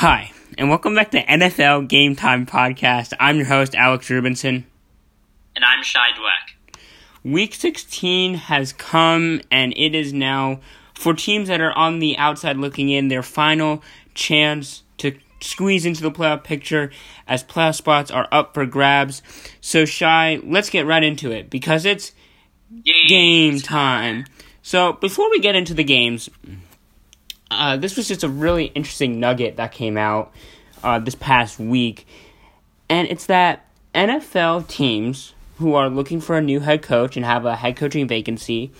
Hi, and welcome back to NFL Game Time Podcast. I'm your host, Alex Rubinson. And I'm Shai Dweck. Week 16 has come, and it is now, for teams that are on the outside looking in, their final chance to squeeze into the playoff picture as playoff spots are up for grabs. So, Shai, let's get right into it, because it's game time. So, before we get into the games, this was just a really interesting nugget that came out this past week. And it's that NFL teams who are looking for a new head coach and have a head coaching vacancy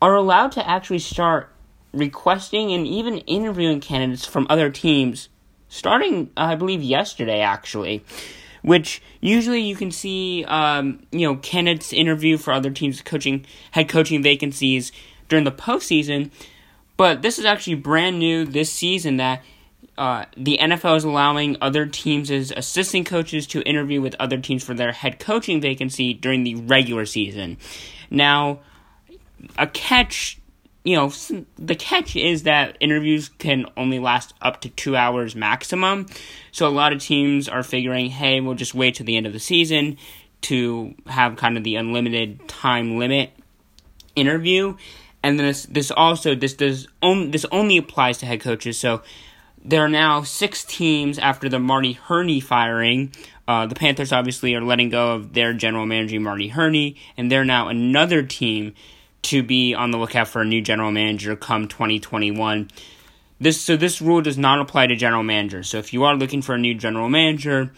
are allowed to actually start requesting and even interviewing candidates from other teams starting, I believe, yesterday, actually. Which usually you can see candidates interview for other teams' head coaching vacancies during the postseason. But this is actually brand new this season that the NFL is allowing other teams' assistant coaches to interview with other teams for their head coaching vacancy during the regular season. Now, the catch is that interviews can only last up to 2 hours maximum. So a lot of teams are figuring, hey, we'll just wait till the end of the season to have kind of the unlimited time limit interview. And then this only applies to head coaches. So there are now 6 teams after the Marty Herney firing. The Panthers obviously are letting go of their general manager Marty Herney, and they're now another team to be on the lookout for a new general manager come 2021. This rule does not apply to general managers. So if you are looking for a new general manager,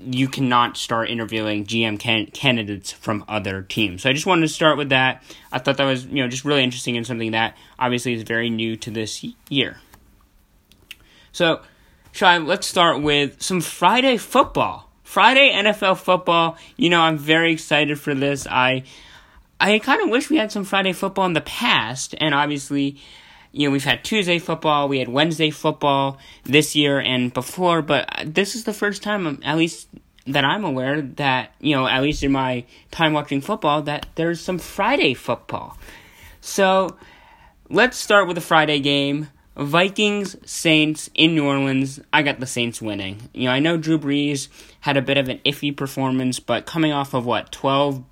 you cannot start interviewing GM candidates from other teams. So I just wanted to start with that. I thought that was just really interesting and something that obviously is very new to this year. So, Shai, let's start with some Friday football. Friday NFL football. I'm very excited for this. I kind of wish we had some Friday football in the past, and obviously, we've had Tuesday football, we had Wednesday football this year and before, but this is the first time, at least that I'm aware, that, at least in my time watching football, that there's some Friday football. So, let's start with the Friday game. Vikings-Saints in New Orleans. I got the Saints winning. I know Drew Brees had a bit of an iffy performance, but coming off of, 12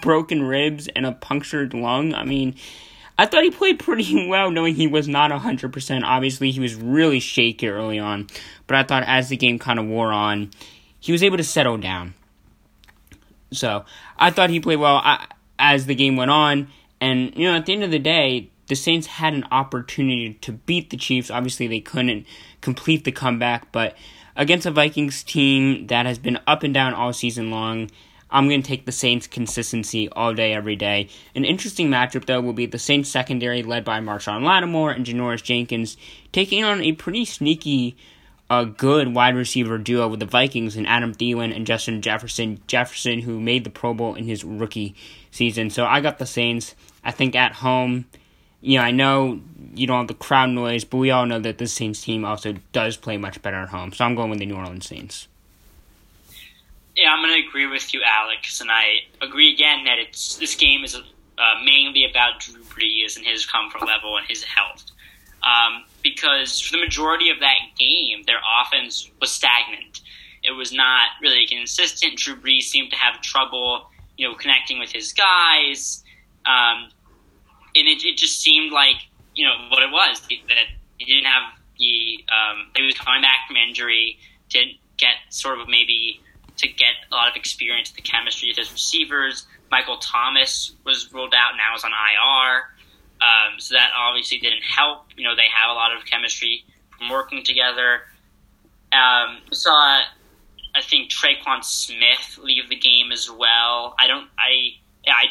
broken ribs and a punctured lung, I thought he played pretty well, knowing he was not 100%. Obviously, he was really shaky early on, but I thought as the game kind of wore on, he was able to settle down. So, I thought he played well as the game went on, and, at the end of the day, the Saints had an opportunity to beat the Chiefs. Obviously, they couldn't complete the comeback, but against a Vikings team that has been up and down all season long, I'm going to take the Saints' consistency all day, every day. An interesting matchup, though, will be the Saints' secondary, led by Marshon Lattimore and Janoris Jenkins, taking on a pretty sneaky, good wide receiver duo with the Vikings and Adam Thielen and Justin Jefferson. Jefferson, who made the Pro Bowl in his rookie season. So I got the Saints. I think at home, I know you don't have the crowd noise, but we all know that the Saints team also does play much better at home. So I'm going with the New Orleans Saints. Yeah, I'm going to agree with you, Alex, and I agree again that this game is mainly about Drew Brees and his comfort level and his health. Because for the majority of that game, their offense was stagnant. It was not really consistent. Drew Brees seemed to have trouble, connecting with his guys. And it just seemed like, what it was, that he didn't have he was coming back from injury, didn't get sort of maybe to get a lot of experience in the chemistry of his receivers. Michael Thomas was ruled out, now is on IR. So that obviously didn't help. They have a lot of chemistry from working together. I think Traquan Smith leave the game as well. I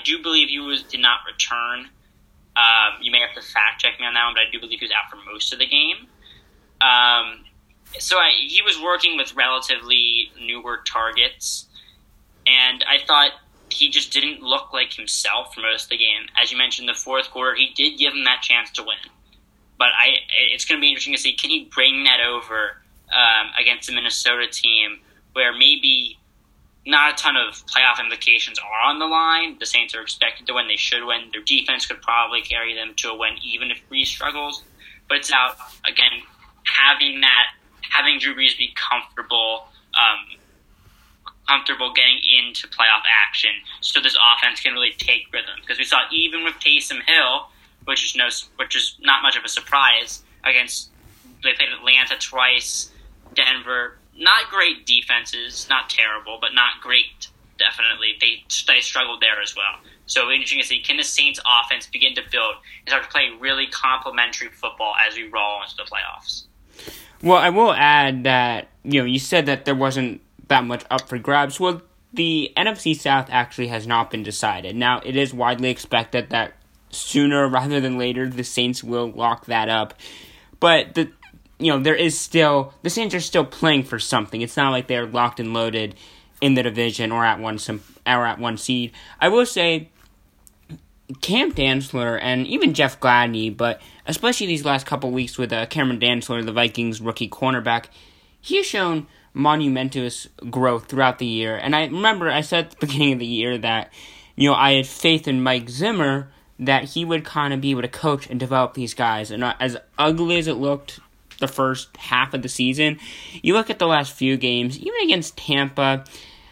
do believe he did not return. You may have to fact check me on that one, but I do believe he was out for most of the game. So he was working with relatively newer targets, and I thought he just didn't look like himself for most of the game. As you mentioned, the fourth quarter, he did give him that chance to win. But it's going to be interesting to see, can he bring that over against the Minnesota team, where maybe not a ton of playoff implications are on the line. The Saints are expected to win. They should win. Their defense could probably carry them to a win, even if Brees struggles. But it's out, again, having that having Drew Brees be comfortable getting into playoff action, so this offense can really take rhythm. Because we saw even with Taysom Hill, which is not much of a surprise, they played Atlanta twice, Denver. Not great defenses, not terrible, but not great. Definitely, they struggled there as well. So it'll be interesting to see, can the Saints offense begin to build and start to play really complementary football as we roll into the playoffs? Well, I will add that, you said that there wasn't that much up for grabs. Well, the NFC South actually has not been decided. Now, it is widely expected that sooner rather than later, the Saints will lock that up. But the Saints are still playing for something. It's not like they're locked and loaded in the division or at one seed. I will say, Cam Dantzler and even Jeff Gladney, but especially these last couple weeks with Cameron Dantzler, the Vikings rookie cornerback, he has shown monumentous growth throughout the year. And I remember I said at the beginning of the year that I had faith in Mike Zimmer that he would kind of be able to coach and develop these guys. And as ugly as it looked the first half of the season, you look at the last few games, even against Tampa.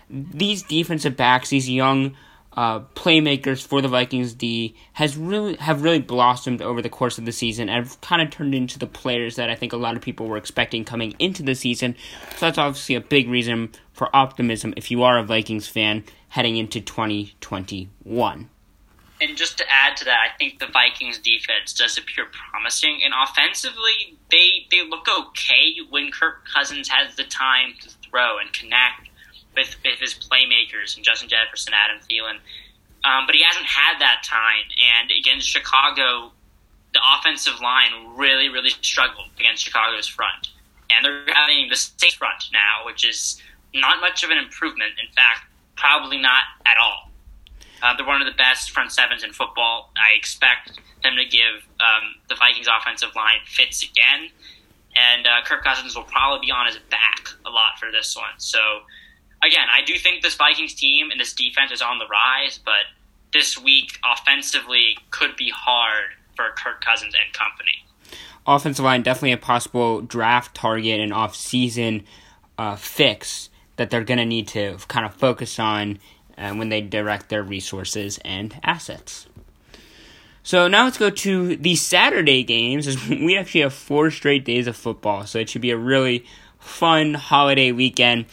These defensive backs, these young playmakers for the Vikings D, have really blossomed over the course of the season and have kind of turned into the players that I think a lot of people were expecting coming into the season. So that's obviously a big reason for optimism if you are a Vikings fan heading into 2021. And just to add to that, I think the Vikings defense does appear promising. And offensively, they look okay when Kirk Cousins has the time to throw and connect with his playmakers and Justin Jefferson, Adam Thielen. But he hasn't had that time. And against Chicago, the offensive line really, really struggled against Chicago's front. And they're having the Saints front now, which is not much of an improvement. In fact, probably not at all. They're one of the best front sevens in football. I expect them to give the Vikings offensive line fits again. And Kirk Cousins will probably be on his back a lot for this one. So, again, I do think this Vikings team and this defense is on the rise, but this week offensively could be hard for Kirk Cousins and company. Offensive line, definitely a possible draft target and off-season fix that they're going to need to kind of focus on when they direct their resources and assets. So now let's go to the Saturday games. We actually have 4 straight days of football, so it should be a really fun holiday weekend.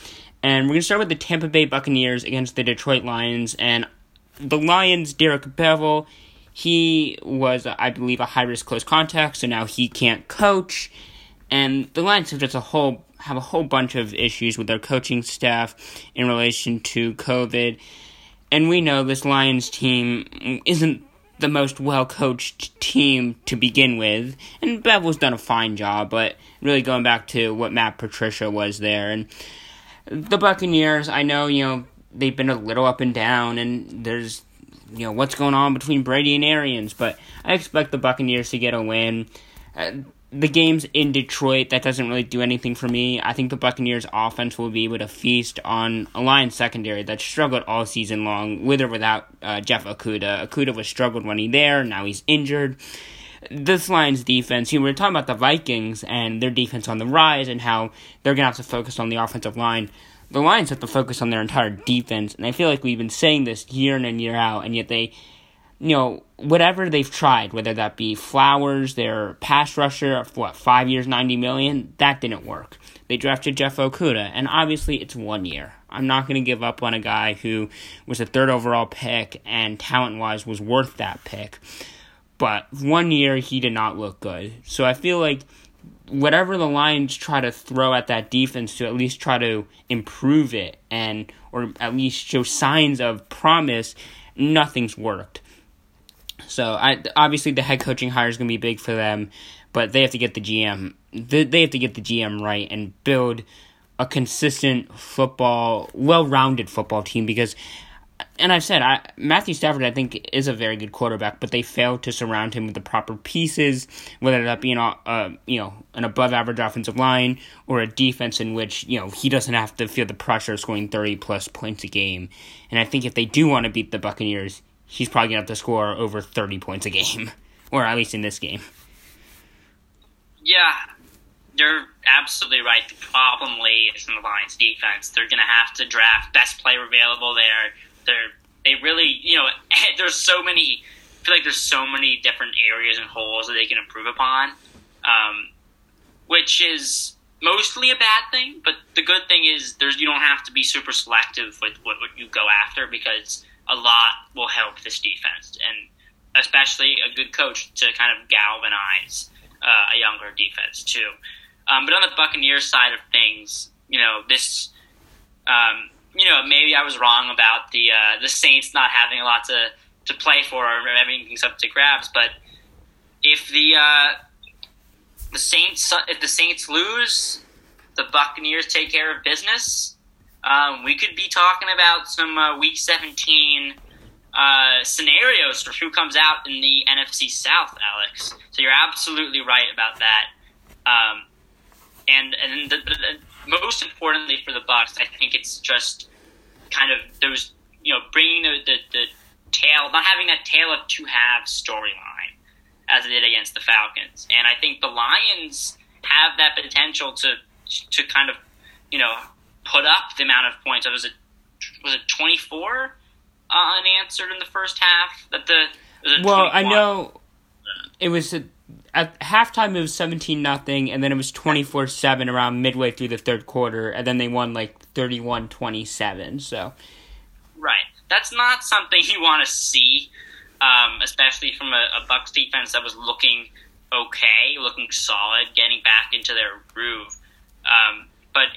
And we're going to start with the Tampa Bay Buccaneers against the Detroit Lions. And the Lions, Derek Bevel, he was, I believe, a high-risk close contact, so now he can't coach. And the Lions have just a whole bunch of issues with their coaching staff in relation to COVID. And we know this Lions team isn't the most well-coached team to begin with. And Bevel's done a fine job, but really going back to what Matt Patricia was there. And the Buccaneers, I know, they've been a little up and down, and there's, what's going on between Brady and Arians. But I expect the Buccaneers to get a win. The game's in Detroit. That doesn't really do anything for me. I think the Buccaneers' offense will be able to feast on a Lions secondary that struggled all season long, with or without Jeff Okudah. Okudah was struggled when he's there. Now he's injured. This Lions defense, we were talking about the Vikings and their defense on the rise and how they're going to have to focus on the offensive line. The Lions have to focus on their entire defense, and I feel like we've been saying this year in and year out, and yet they... whatever they've tried, whether that be Flowers, their pass rusher, 5 years, $90 million, that didn't work. They drafted Jeff Okudah, and obviously it's 1 year. I'm not going to give up on a guy who was a 3rd overall pick and talent-wise was worth that pick. But 1 year, he did not look good. So I feel like whatever the Lions try to throw at that defense to at least try to improve it and or at least show signs of promise, nothing's worked. So, obviously, the head coaching hire is going to be big for them, but they have to get the GM. They have to get the GM right and build a consistent football, well-rounded football team because, and I've said, Matthew Stafford, I think, is a very good quarterback, but they failed to surround him with the proper pieces, whether that be an above-average offensive line or a defense in which, he doesn't have to feel the pressure of scoring 30-plus points a game. And I think if they do want to beat the Buccaneers, he's probably going to have to score over 30 points a game, or at least in this game. Yeah, You're absolutely right. The problem lays in the Lions' defense. They're going to have to draft best player available there. They really, you know, there's so many. I feel like there's so many different areas and holes that they can improve upon, which is mostly a bad thing. But the good thing is you don't have to be super selective with what you go after, because a lot will help this defense, and especially a good coach to kind of galvanize a younger defense too. But on the Buccaneers side of things, you know, this, maybe I was wrong about the Saints not having a lot to play for or everything's up to grabs. But if the Saints lose, the Buccaneers take care of business. We could be talking about some Week 17 scenarios for who comes out in the NFC South, Alex. So you're absolutely right about that. And the most importantly for the Bucs, I think it's just kind of those, you know, bringing the tail, not having that tail of two halves storyline as it did against the Falcons. And I think the Lions have that potential to kind of, you know, put up the amount of points. Was it 24 unanswered in the first half? I know it was at halftime it was 17-0, and then it was 24-7 around midway through the third quarter, and then they won like 31-27. So, right, that's not something you want to see, especially from a Bucs defense that was looking okay, looking solid, getting back into their groove. But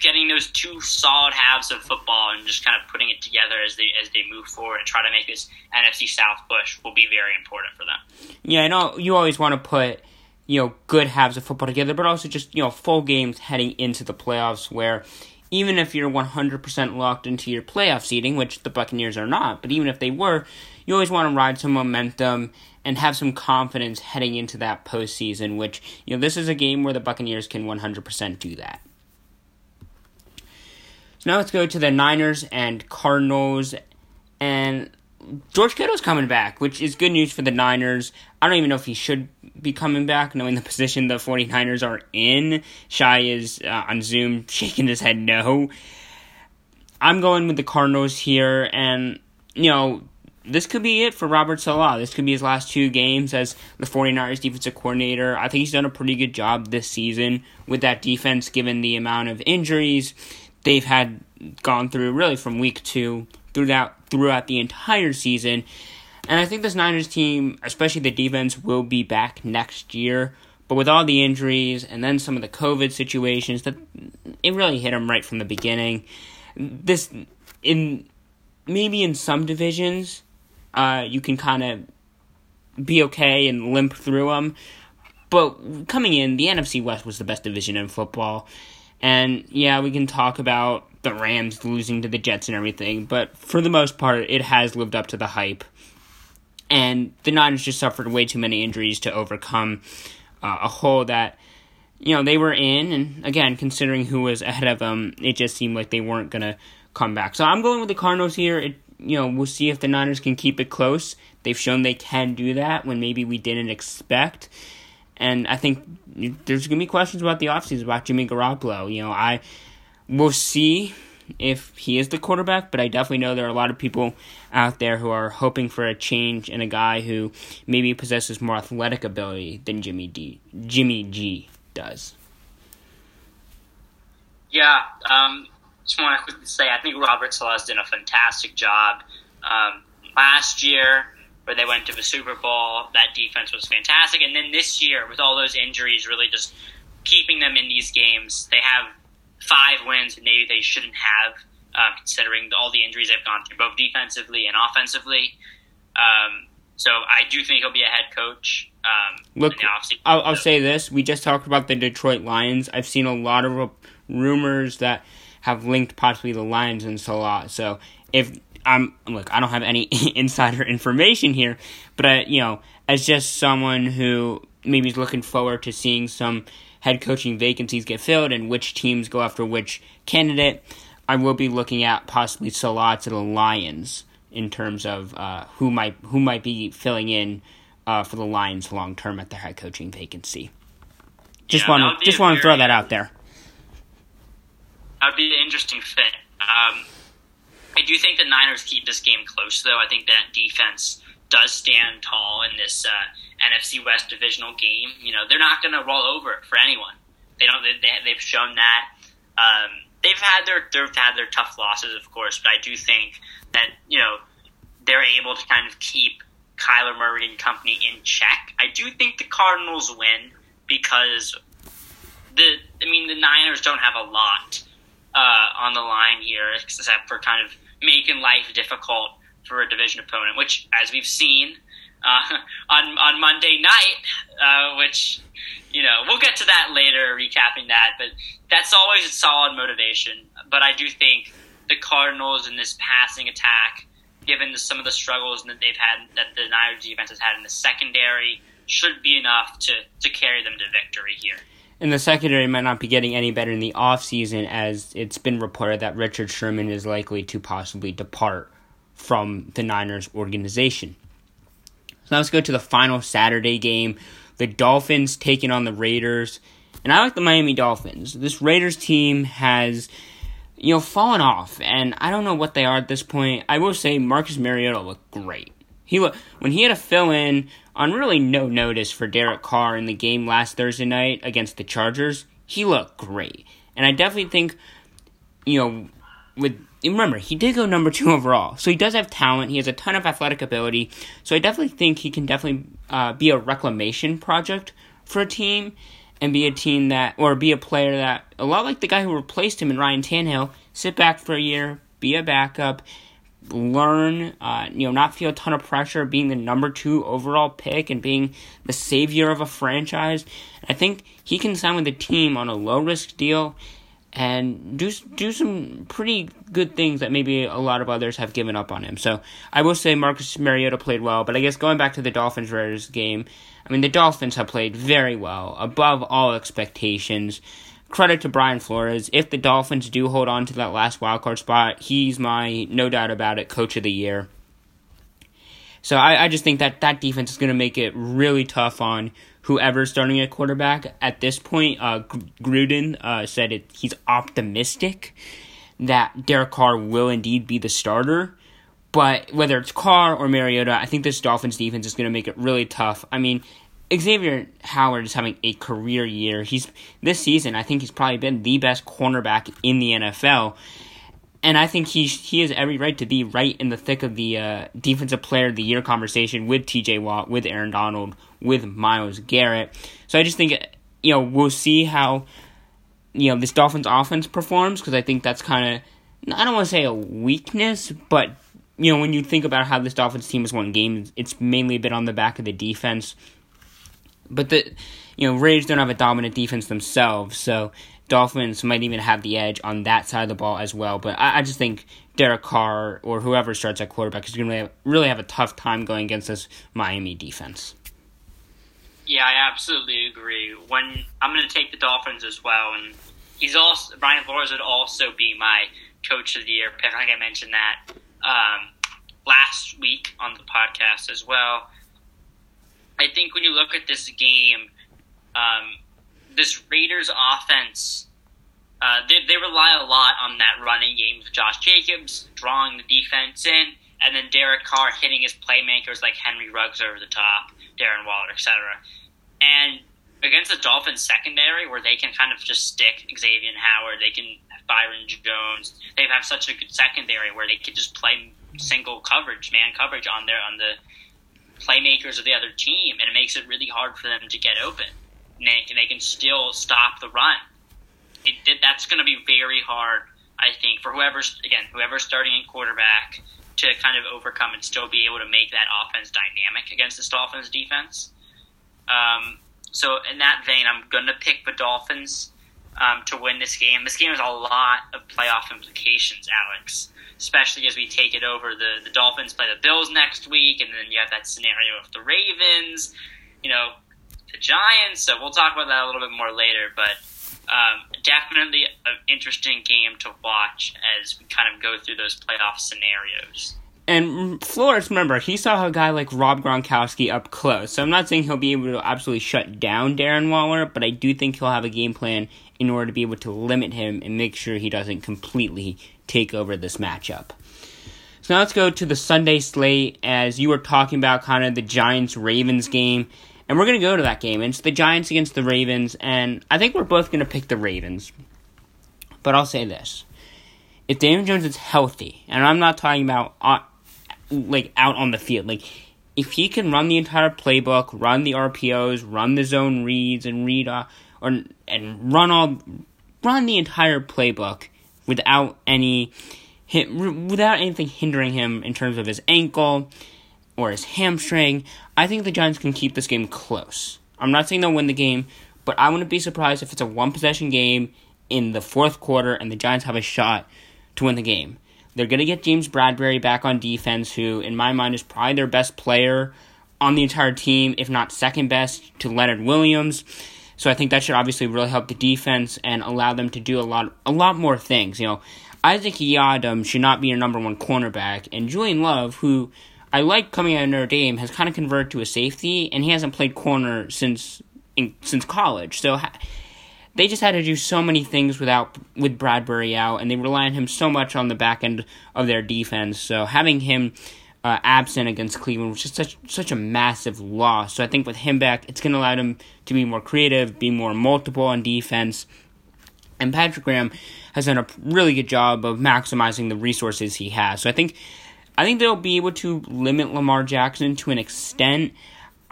getting those two solid halves of football and just kind of putting it together as they move forward and try to make this NFC South push will be very important for them. Yeah, I know you always want to put, you know, good halves of football together, but also just, you know, full games heading into the playoffs where even if you're 100% locked into your playoff seeding, which the Buccaneers are not, but even if they were, you always want to ride some momentum and have some confidence heading into that postseason, which, you know, this is a game where the Buccaneers can 100% do that. So now let's go to the Niners and Cardinals, and George Kittle's coming back, which is good news for the Niners. I don't even know if he should be coming back, knowing the position the 49ers are in. Shai is on Zoom shaking his head no. I'm going with the Cardinals here, and, you know, this could be it for Robert Saleh. This could be his last two games as the 49ers defensive coordinator. I think he's done a pretty good job this season with that defense, given the amount of injuries they've had gone through, really from week two throughout the entire season. And I think this Niners team, especially the defense, will be back next year. But with all the injuries and then some of the COVID situations, that it really hit them right from the beginning. This, in some divisions, you can kind of be okay and limp through them. But coming in, the NFC West was the best division in football. And, yeah, we can talk about the Rams losing to the Jets and everything, but for the most part, it has lived up to the hype. And the Niners just suffered way too many injuries to overcome a hole that, you know, they were in. And, again, considering who was ahead of them, it just seemed like they weren't going to come back. So I'm going with the Cardinals here. We'll see if the Niners can keep it close. They've shown they can do that when maybe we didn't expect. And I think there's going to be questions about the offseason, about Jimmy Garoppolo. You know, I will see if he is the quarterback, but I definitely know there are a lot of people out there who are hoping for a change in a guy who maybe possesses more athletic ability than Jimmy G does. Yeah, just want to quickly say I think Robert Saleh's done a fantastic job. Last year, where they went to the Super Bowl, that defense was fantastic. And then this year, with all those injuries really just keeping them in these games, they have 5 wins that maybe they shouldn't have, considering all the injuries they've gone through, both defensively and offensively. So I do think he'll be a head coach. Look, in the offseason. I'll say this. We just talked about the Detroit Lions. I've seen a lot of rumors that have linked possibly the Lions and Saleh. So if I don't have any insider information here, but as just someone who maybe is looking forward to seeing some head coaching vacancies get filled and which teams go after which candidate, I will be looking at possibly Saleh to the Lions in terms of who might be filling in for the Lions long term at their head coaching vacancy. Just want to throw that out there. That would be an interesting fit. I do think the Niners keep this game close, though. I think that defense does stand tall in this NFC West divisional game. You know, they're not going to roll over for anyone. They've shown that. They've had their tough losses, of course, but I do think that, you know, they're able to kind of keep Kyler Murray and company in check. I do think the Cardinals win because the Niners don't have a lot on the line here, except for kind of making life difficult for a division opponent, which, as we've seen on Monday night, which, you know, we'll get to that later, recapping that, but that's always a solid motivation. But I do think the Cardinals in this passing attack, given some of the struggles that they've had, that the Niners defense has had in the secondary, should be enough to carry them to victory here. And the secondary might not be getting any better in the offseason, as it's been reported that Richard Sherman is likely to possibly depart from the Niners organization. So now let's go to the final Saturday game. The Dolphins taking on the Raiders. And I like the Miami Dolphins. This Raiders team has, you know, fallen off, and I don't know what they are at this point. I will say Marcus Mariota looked great. When he had a fill-in on really no notice for Derek Carr in the game last Thursday night against the Chargers, he looked great. And I definitely think, you know, remember, he did go number 2 overall. So he does have talent. He has a ton of athletic ability. So I definitely think he can be a reclamation project for a team and be a player that, a lot like the guy who replaced him in Ryan Tannehill, sit back for a year, be a backup, learn, not feel a ton of pressure being the number 2 overall pick and being the savior of a franchise. I think he can sign with the team on a low-risk deal and do some pretty good things that maybe a lot of others have given up on him. So I will say Marcus Mariota played well, but I guess going back to the Dolphins-Raiders game, I mean, the Dolphins have played very well, above all expectations. Credit to Brian Flores. If the Dolphins do hold on to that last wildcard spot, he's my, no doubt about it, coach of the year. So I just think that defense is going to make it really tough on whoever's starting at quarterback. At this point, Gruden said he's optimistic that Derek Carr will indeed be the starter. But whether it's Carr or Mariota, I think this Dolphins defense is going to make it really tough. I mean, Xavien Howard is having a career year. This season, I think he's probably been the best cornerback in the NFL. And I think he has every right to be right in the thick of the Defensive Player of the Year conversation with T.J. Watt, with Aaron Donald, with Myles Garrett. So I just think, you know, we'll see how, you know, this Dolphins offense performs, because I think that's kind of, I don't want to say a weakness, but, you know, when you think about how this Dolphins team has won games, it's mainly been on the back of the defense. But Raiders don't have a dominant defense themselves, so Dolphins might even have the edge on that side of the ball as well. But I just think Derek Carr or whoever starts at quarterback is going to really have a tough time going against this Miami defense. Yeah, I absolutely agree. I'm going to take the Dolphins as well, and Brian Flores would also be my coach of the year pick. I think I mentioned that last week on the podcast as well. I think when you look at this game, this Raiders offense, they rely a lot on that running game with Josh Jacobs, drawing the defense in, and then Derek Carr hitting his playmakers like Henry Ruggs over the top, Darren Waller, etc. And against the Dolphins secondary, where they can kind of just stick Xavien Howard, they can have Byron Jones, they have such a good secondary where they could just play single coverage, man coverage on the playmakers of the other team, and it makes it really hard for them to get open. And they can still stop the run. That's going to be very hard, I think, for whoever's starting in quarterback to kind of overcome and still be able to make that offense dynamic against this Dolphins defense. So in that vein, I'm going to pick the Dolphins to win this game. This game has a lot of playoff implications, Alex, especially as we take it over. The Dolphins play the Bills next week, and then you have that scenario of the Ravens, you know, the Giants, so we'll talk about that a little bit more later, but definitely an interesting game to watch as we kind of go through those playoff scenarios. And Flores, remember, he saw a guy like Rob Gronkowski up close. So I'm not saying he'll be able to absolutely shut down Darren Waller, but I do think he'll have a game plan in order to be able to limit him and make sure he doesn't completely take over this matchup. So now let's go to the Sunday slate, as you were talking about kind of the Giants-Ravens game. And we're going to go to that game. And it's the Giants against the Ravens, and I think we're both going to pick the Ravens. But I'll say this. If Daniel Jones is healthy, and I'm not talking about out on the field. Like, if he can run the entire playbook, run the RPOs, run the zone reads, and run the entire playbook without anything hindering him in terms of his ankle or his hamstring, I think the Giants can keep this game close. I'm not saying they'll win the game, but I wouldn't be surprised if it's a one-possession game in the fourth quarter and the Giants have a shot to win the game. They're going to get James Bradbury back on defense, who, in my mind, is probably their best player on the entire team, if not second best, to Leonard Williams. So I think that should obviously really help the defense and allow them to do a lot more things. You know, Isaac Yiadom should not be your number one cornerback, and Julian Love, who I like coming out of Notre Dame, has kind of converted to a safety, and he hasn't played corner since college. So they just had to do so many things with Bradbury out, and they rely on him so much on the back end of their defense. So having him absent against Cleveland was just such a massive loss. So I think with him back, it's going to allow them to be more creative, be more multiple on defense. And Patrick Graham has done a really good job of maximizing the resources he has. So I think they'll be able to limit Lamar Jackson to an extent.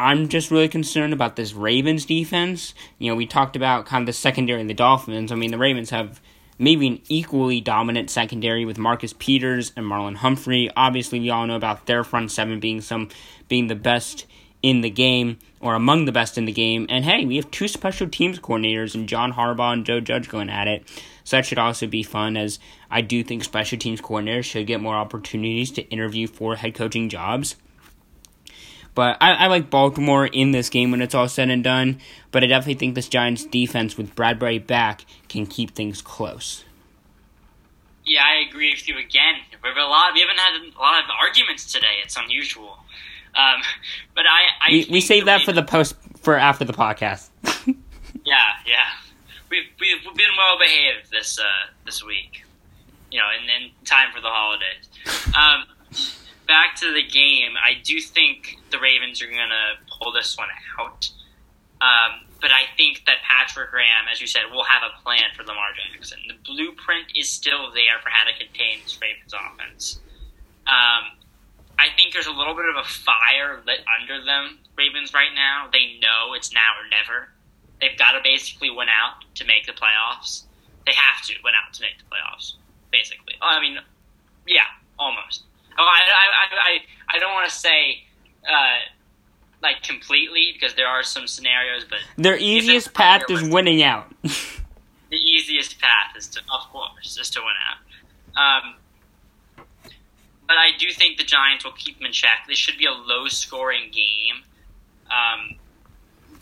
I'm just really concerned about this Ravens defense. You know, we talked about kind of the secondary and the Dolphins. I mean, the Ravens have maybe an equally dominant secondary with Marcus Peters and Marlon Humphrey. Obviously, we all know about their front seven being the best in the game, or among the best in the game. And hey, we have two special teams coordinators in John Harbaugh and Joe Judge going at it. So that should also be fun, as I do think special teams coordinators should get more opportunities to interview for head coaching jobs. But I like Baltimore in this game when it's all said and done. But I definitely think this Giants defense with Bradbury back can keep things close. Yeah, I agree with you again. We haven't had a lot of arguments today. It's unusual. But we save that for after the podcast. Yeah. We've been well behaved this week, you know, and in time for the holidays. Back to the game, I do think the Ravens are going to pull this one out. But I think that Patrick Graham, as you said, will have a plan for Lamar Jackson. The blueprint is still there for how to contain this Ravens offense. I think there's a little bit of a fire lit under them, Ravens, right now. They know it's now or never. They've got to basically win out to make the playoffs. They have to win out to make the playoffs, basically. I mean, yeah, almost. Oh, I don't want to say completely, because there are some scenarios, but their easiest path is winning out. The easiest path is to win out. But I do think the Giants will keep them in check. This should be a low-scoring game.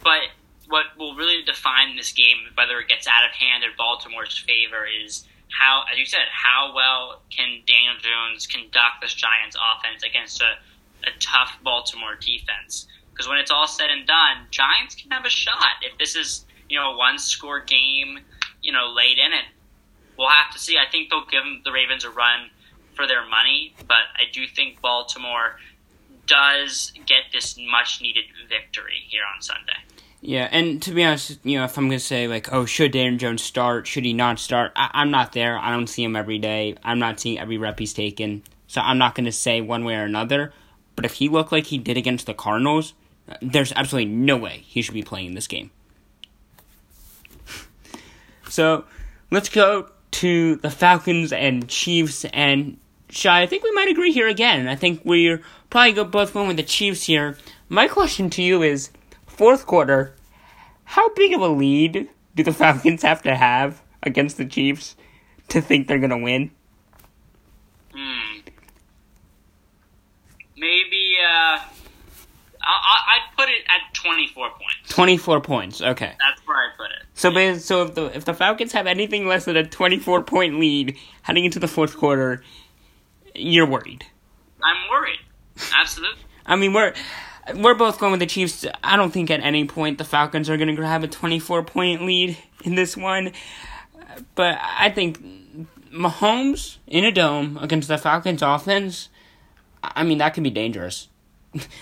But what will really define this game, whether it gets out of hand in Baltimore's favor, is how, as you said, how well can Daniel Jones conduct this Giants offense against a tough Baltimore defense? Because when it's all said and done, Giants can have a shot. If this is, you know, a one-score game, you know, late in it, we'll have to see. I think they'll give the Ravens a run for their money, but I do think Baltimore does get this much-needed victory here on Sunday. Yeah, and to be honest, you know, if I'm going to say, like, oh, should Daniel Jones start? Should he not start? I'm not there. I don't see him every day. I'm not seeing every rep he's taken. So I'm not going to say one way or another. But if he looked like he did against the Cardinals, there's absolutely no way he should be playing this game. So let's go to the Falcons and Chiefs. And, Shai, I think we might agree here again. I think we're probably both going with the Chiefs here. My question to you is, fourth quarter, how big of a lead do the Falcons have to have against the Chiefs to think they're going to win? Maybe, I'd put it at 24 points. 24 points, okay. That's where I put it. So if the Falcons have anything less than a 24-point lead heading into the fourth quarter, you're worried. I'm worried. Absolutely. I mean, we're both going with the Chiefs. I don't think at any point the Falcons are going to grab a 24-point lead in this one. But I think Mahomes in a dome against the Falcons offense, I mean, that could be dangerous.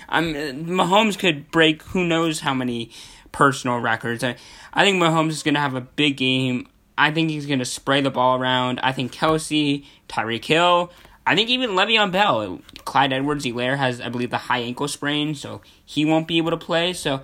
Mahomes could break who knows how many personal records. I think Mahomes is going to have a big game. I think he's going to spray the ball around. I think Kelsey, Tyreek Hill, I think even Le'Veon Bell. Clyde Edwards-Helaire has, I believe, the high ankle sprain, so he won't be able to play. So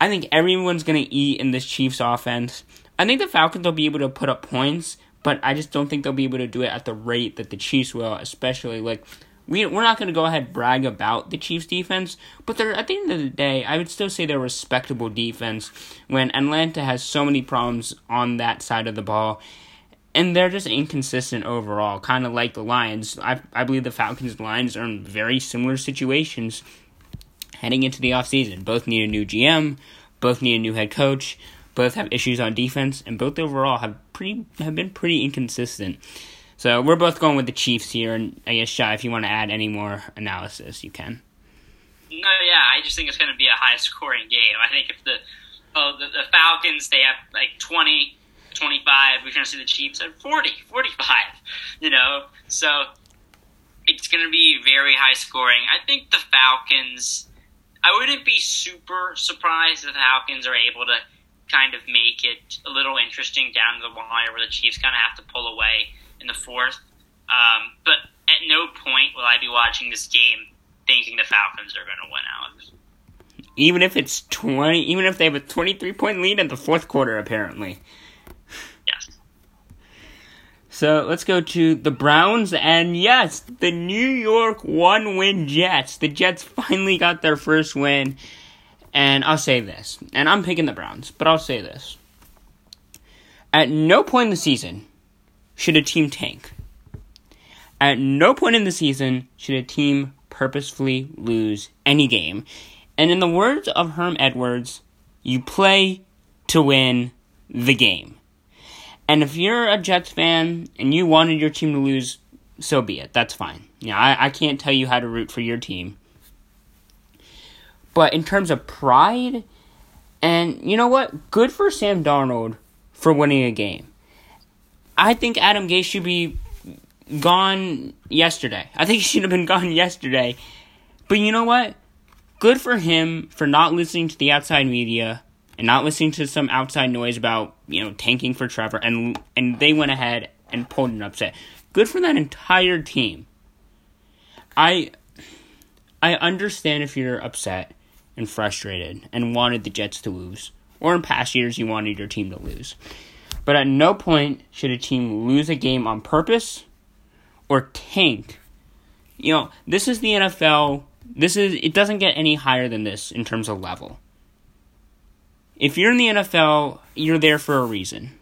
I think everyone's going to eat in this Chiefs offense. I think the Falcons will be able to put up points, but I just don't think they'll be able to do it at the rate that the Chiefs will, especially, like, we're not going to go ahead and brag about the Chiefs' defense, but they're, at the end of the day, I would still say they're a respectable defense when Atlanta has so many problems on that side of the ball, and they're just inconsistent overall, kind of like the Lions. I believe the Falcons and Lions are in very similar situations heading into the offseason. Both need a new GM, both need a new head coach, both have issues on defense, and both overall have been pretty inconsistent. So we're both going with the Chiefs here, and I guess, Shai, if you want to add any more analysis, you can. No, yeah, I just think it's going to be a high-scoring game. I think if the Falcons, they have like 20, 25, we're going to see the Chiefs at 40, 45, you know. So it's going to be very high-scoring. I think the Falcons, I wouldn't be super surprised if the Falcons are able to kind of make it a little interesting down to the wire where the Chiefs kind of have to pull away in the fourth, but at no point will I be watching this game thinking the Falcons are going to win, Alex. Even if it's 20, even if they have a 23-point lead in the fourth quarter, apparently. Yes. So let's go to the Browns, and yes, the New York one-win Jets. The Jets finally got their first win, and I'll say this, and I'm picking the Browns, but I'll say this. At no point in the season should a team tank. At no point in the season should a team purposefully lose any game. And in the words of Herm Edwards, you play to win the game. And if you're a Jets fan and you wanted your team to lose, so be it. That's fine. Yeah, I can't tell you how to root for your team. But in terms of pride, and you know what? Good for Sam Darnold for winning a game. I think Adam Gase should be gone yesterday. I think he should have been gone yesterday. But you know what? Good for him for not listening to the outside media and not listening to some outside noise about, you know, tanking for Trevor. And they went ahead and pulled an upset. Good for that entire team. I understand if you're upset and frustrated and wanted the Jets to lose. Or in past years, you wanted your team to lose. But at no point should a team lose a game on purpose or tank. You know, this is the NFL. It doesn't get any higher than this in terms of level. If you're in the NFL, you're there for a reason.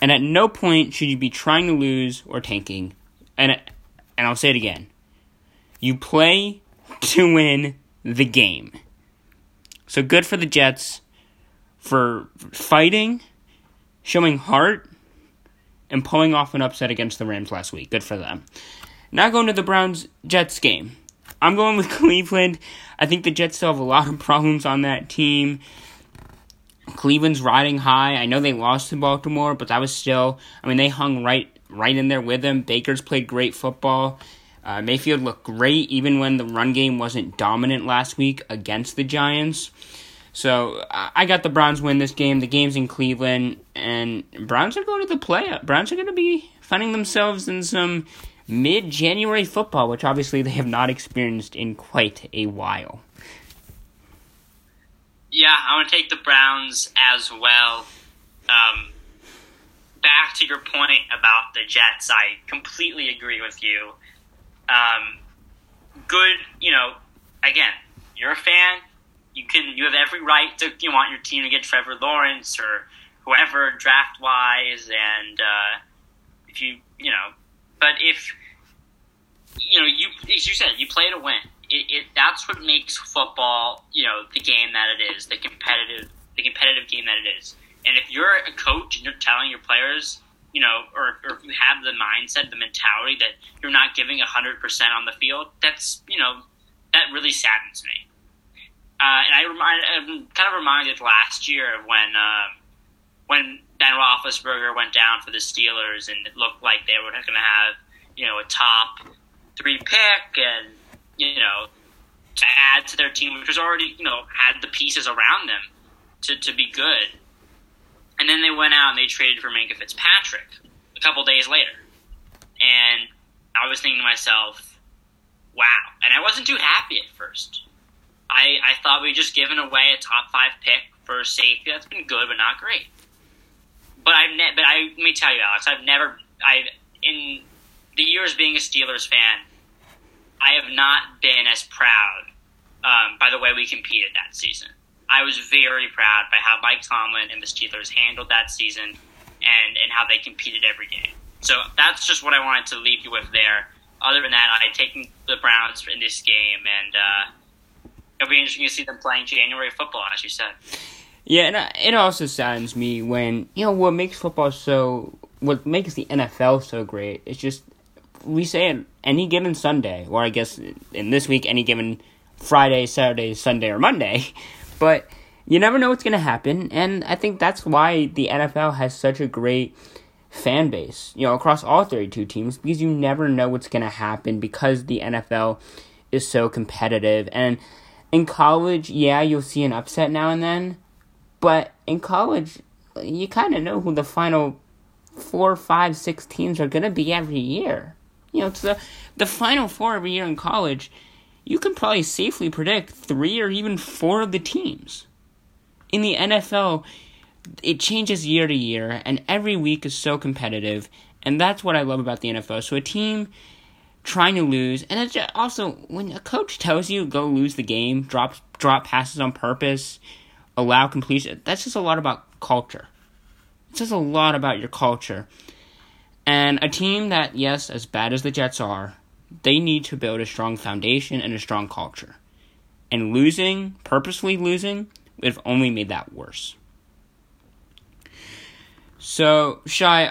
And at no point should you be trying to lose or tanking. And I'll say it again. You play to win the game. So good for the Jets for fighting, showing heart, and pulling off an upset against the Rams last week. Good for them. Now going to the Browns-Jets game. I'm going with Cleveland. I think the Jets still have a lot of problems on that team. Cleveland's riding high. I know they lost to Baltimore, but that was still, I mean, they hung right in there with them. Baker's played great football. Mayfield looked great even when the run game wasn't dominant last week against the Giants. So I got the Browns win this game. The game's in Cleveland, and Browns are going to the playoff. Browns are going to be finding themselves in some mid-January football, which obviously they have not experienced in quite a while. Yeah, I want to take the Browns as well. Back to your point about the Jets, I completely agree with you. Good, you know, again, you're a fan. You have every right to you want your team to get Trevor Lawrence or whoever draft wise, and if you know, but if you know you as you said you play to win. It that's what makes football the game that it is, the competitive game that it is. And if you're a coach and you're telling your players you know, or have the mindset, the mentality that you're not giving 100% on the field, that's, you know, that really saddens me. And I'm kind of reminded last year of when Ben Roethlisberger went down for the Steelers, and it looked like they were going to have, you know, a top 3 pick, and, you know, to add to their team, which was already, you know, had the pieces around them to be good. And then they went out and they traded for Minkah Fitzpatrick a couple days later. And I was thinking to myself, wow. And I wasn't too happy at first. I thought we'd just given away a top 5 pick for safety. That's been good, but not great. But let me tell you, Alex, in the years being a Steelers fan, I have not been as proud by the way we competed that season. I was very proud by how Mike Tomlin and the Steelers handled that season and how they competed every game. So that's just what I wanted to leave you with there. Other than that, I'm taking the Browns in this game, and it'll be interesting to see them playing January football, as you said. Yeah, and it also saddens me when, you know, what makes the NFL so great is just, we say it any given Sunday, or I guess in this week, any given Friday, Saturday, Sunday, or Monday, but you never know what's going to happen, and I think that's why the NFL has such a great fan base, you know, across all 32 teams, because you never know what's going to happen, because the NFL is so competitive. And in college, yeah, you'll see an upset now and then, but in college, you kind of know who the final 4, 5, 6 teams are going to be every year. You know, it's the final 4 every year in college. You can probably safely predict 3 or even 4 of the teams. In the NFL, it changes year to year, and every week is so competitive, and that's what I love about the NFL. So a team trying to lose, and it's also when a coach tells you go lose the game, drop passes on purpose, allow completion, that's just a lot about culture. It says a lot about your culture. And a team that, yes, as bad as the Jets are, they need to build a strong foundation and a strong culture. And losing, purposely losing, would have only made that worse. So, Shai,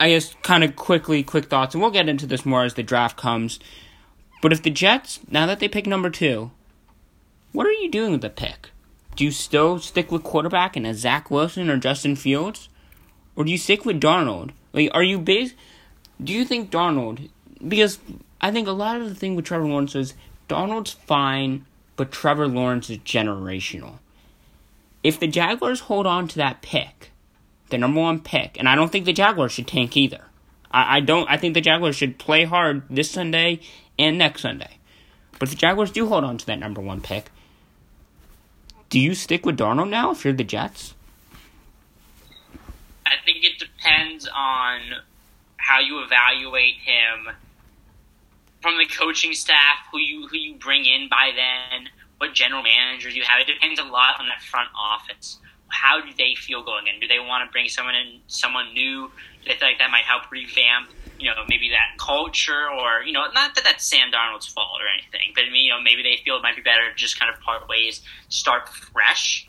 I guess kind of quick thoughts, and we'll get into this more as the draft comes. But if the Jets, now that they pick number 2, what are you doing with the pick? Do you still stick with quarterback and a Zach Wilson or Justin Fields? Or do you stick with Darnold? Like, do you think Darnold? Because I think a lot of the thing with Trevor Lawrence is Darnold's fine, but Trevor Lawrence is generational. If the Jaguars hold on to that pick, the number 1 pick, and I don't think the Jaguars should tank either. I think the Jaguars should play hard this Sunday and next Sunday. But if the Jaguars do hold on to that number 1 pick, do you stick with Darnold now if you're the Jets? I think it depends on how you evaluate him from the coaching staff, who you bring in by then, what general managers you have. It depends a lot on that front office. How do they feel going in? Do they want to bring someone in, someone new? Do they feel like that might help revamp, you know, maybe that culture? Or, you know, not that that's Sam Darnold's fault or anything, but, I mean, you know, maybe they feel it might be better to just kind of part ways, start fresh.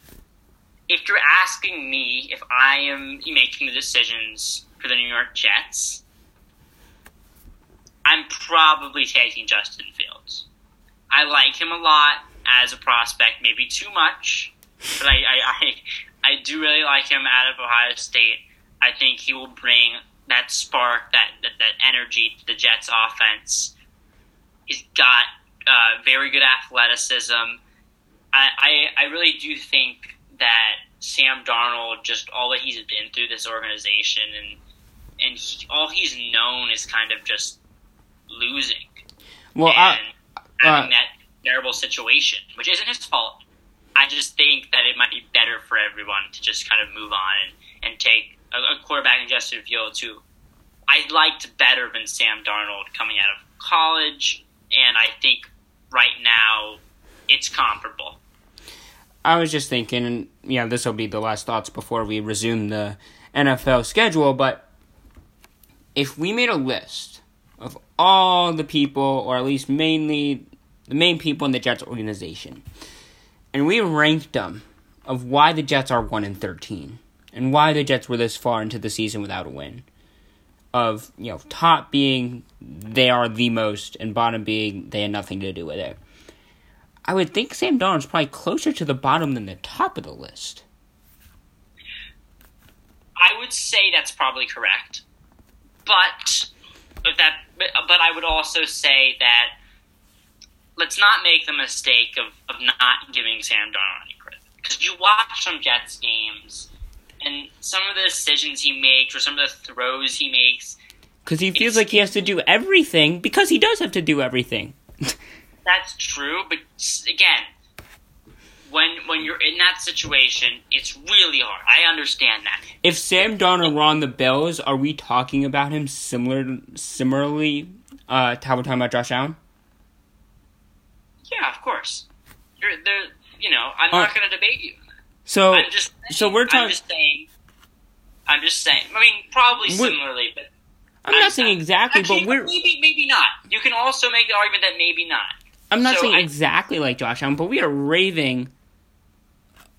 If you're asking me if I am making the decisions for the New York Jets, I'm probably taking Justin Fields. I like him a lot as a prospect, maybe too much, but I do really like him out of Ohio State. I think he will bring that spark, that energy to the Jets offense. He's got very good athleticism. I really do think that Sam Darnold, just all that he's been through this organization, and he, all he's known is kind of just losing. Well, and having that terrible situation, which isn't his fault. I just think that it might be better for everyone to just kind of move on and take a quarterback in Justin Fields, who I liked better than Sam Darnold coming out of college, and I think right now it's comparable. I was just thinking, and you know, this will be the last thoughts before we resume the NFL schedule, but if we made a list of all the people, or at least mainly the main people in the Jets organization, and we ranked them of why the Jets are 1-13, and why the Jets were this far into the season without a win, of, you know, top being they are the most and bottom being they had nothing to do with it. I would think Sam Darnold's probably closer to the bottom than the top of the list. I would say that's probably correct. But I would also say that let's not make the mistake of not giving Sam Darnold any credit. Because you watch some Jets games, and some of the decisions he makes, or some of the throws he makes. Because he feels like he has to do everything, because he does have to do everything. That's true, but again, when you're in that situation, it's really hard. I understand that. If Sam Darnold were on the Bills, are we talking about him similarly to how we're talking about Josh Allen? Yeah, of course. I'm not going to debate you. So I'm just saying, I'm just saying. I mean, probably similarly, but I'm not saying exactly. Actually, but we're maybe not. You can also make the argument that maybe not. I'm not saying exactly like Josh Allen, but we are raving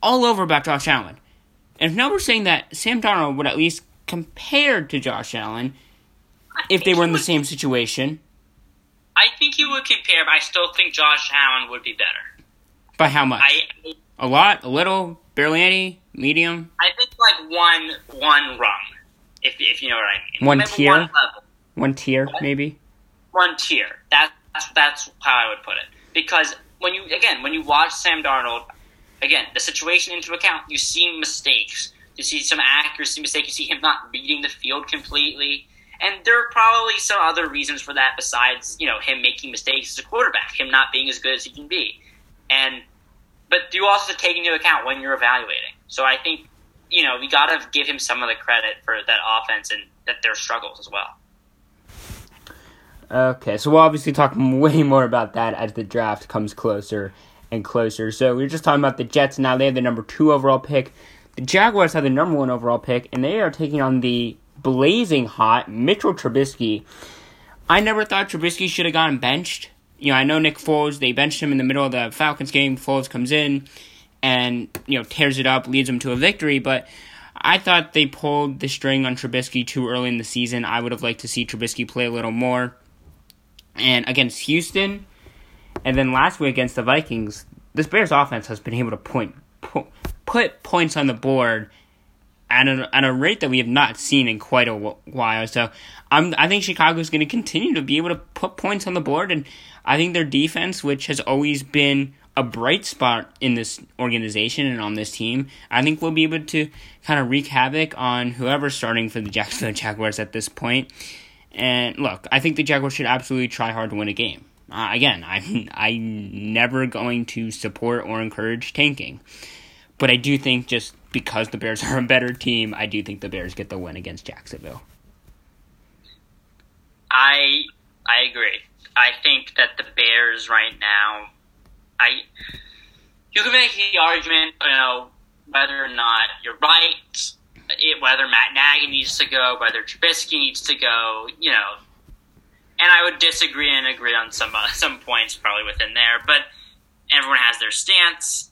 all over about Josh Allen, and now we're saying that Sam Darnold would at least compare to Josh Allen if they were in the same situation. I think he would compare, but I still think Josh Allen would be better. By how much? A lot, a little, barely any, medium. I think like one rung, if you know what I mean. One maybe tier, one level. One tier, what? Maybe. One tier. That's how I would put it. Because when you watch Sam Darnold, the situation into account, you see mistakes, you see some accuracy mistakes, you see him not reading the field completely, and there are probably some other reasons for that besides him making mistakes as a quarterback, him not being as good as he can be, But you also take into account when you're evaluating. So I think, we got to give him some of the credit for that offense and that their struggles as well. Okay, so we'll obviously talk way more about that as the draft comes closer and closer. So we were just talking about the Jets. Now they have the number 2 overall pick. The Jaguars have the number 1 overall pick, and they are taking on the blazing hot Mitchell Trubisky. I never thought Trubisky should have gotten benched. I know Nick Foles, they benched him in the middle of the Falcons game. Foles comes in and, tears it up, leads them to a victory. But I thought they pulled the string on Trubisky too early in the season. I would have liked to see Trubisky play a little more. And against Houston, and then last week against the Vikings, this Bears offense has been able to put points on the board at a rate that we have not seen in quite a while. So I think Chicago's going to continue to be able to put points on the board, and I think their defense, which has always been a bright spot in this organization and on this team, I think we'll be able to kind of wreak havoc on whoever's starting for the Jacksonville Jaguars at this point. And look, I think the Jaguars should absolutely try hard to win a game. Again, I'm never going to support or encourage tanking. But I do think just because the Bears are a better team, I do think the Bears get the win against Jacksonville. I agree. I think that the Bears right now, you can make the argument, whether or not you're right, whether Matt Nagy needs to go, whether Trubisky needs to go, and I would disagree and agree on some points probably within there, but everyone has their stance.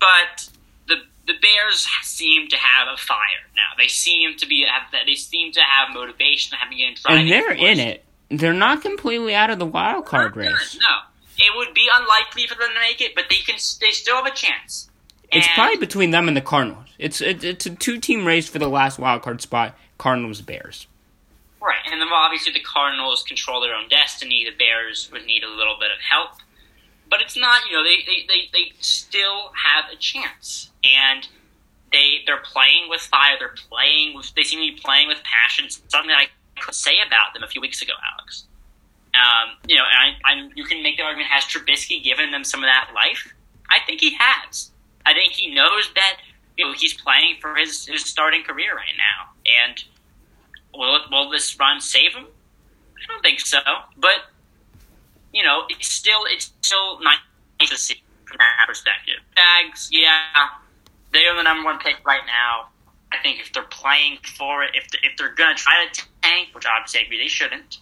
But the Bears seem to have a fire now. They seem to have motivation, having an drive, and they're in it. They're not completely out of the wild card race. No, it would be unlikely for them to make it, but they still have a chance. It's probably between them and the Cardinals. It's a 2-team race for the last wild card spot. Cardinals, Bears. Right, and then obviously the Cardinals control their own destiny. The Bears would need a little bit of help. But it's not, they still have a chance. And they're playing with fire. They seem to be playing with passion. It's something that I could say about them a few weeks ago, Alex. You can make the argument, has Trubisky given them some of that life? I think he has. I think he knows that he's playing for his starting career right now. And will this run save him? I don't think so. But, it's still nice to see from that perspective. Jags, yeah, they are the number 1 pick right now. I think if they're playing for it, if they're going to try to tank, which obviously I agree they shouldn't,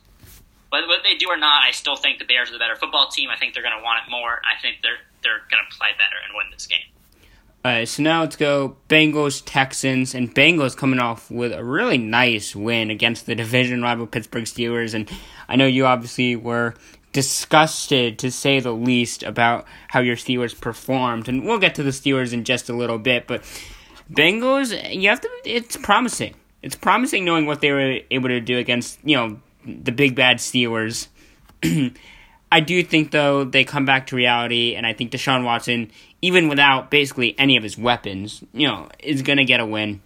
but whether they do or not, I still think the Bears are the better football team. I think they're going to want it more. I think they're going to play better and win this game. So now let's go Bengals, Texans, and Bengals coming off with a really nice win against the division rival Pittsburgh Steelers. And I know you obviously were disgusted, to say the least, about how your Steelers performed. And we'll get to the Steelers in just a little bit. But Bengals, you have to, it's promising. It's promising knowing what they were able to do against, you know, the big bad Steelers. I do think, though, they come back to reality, and I think Deshaun Watson, even without basically any of his weapons, you know, is going to get a win